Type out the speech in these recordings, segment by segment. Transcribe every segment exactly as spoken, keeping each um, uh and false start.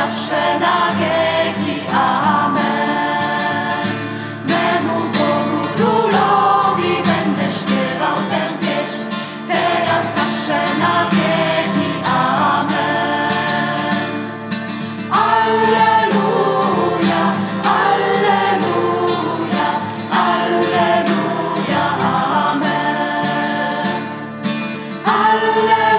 zawsze na wieki. Amen. Memu Bogu królowi będę śpiewał tę pieśń, teraz zawsze na wieki. Amen. Alleluja, alleluja, alleluja, amen. Alleluja.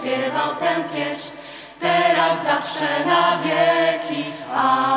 Śpiewał tę pieśń, teraz zawsze na wieki. Amen.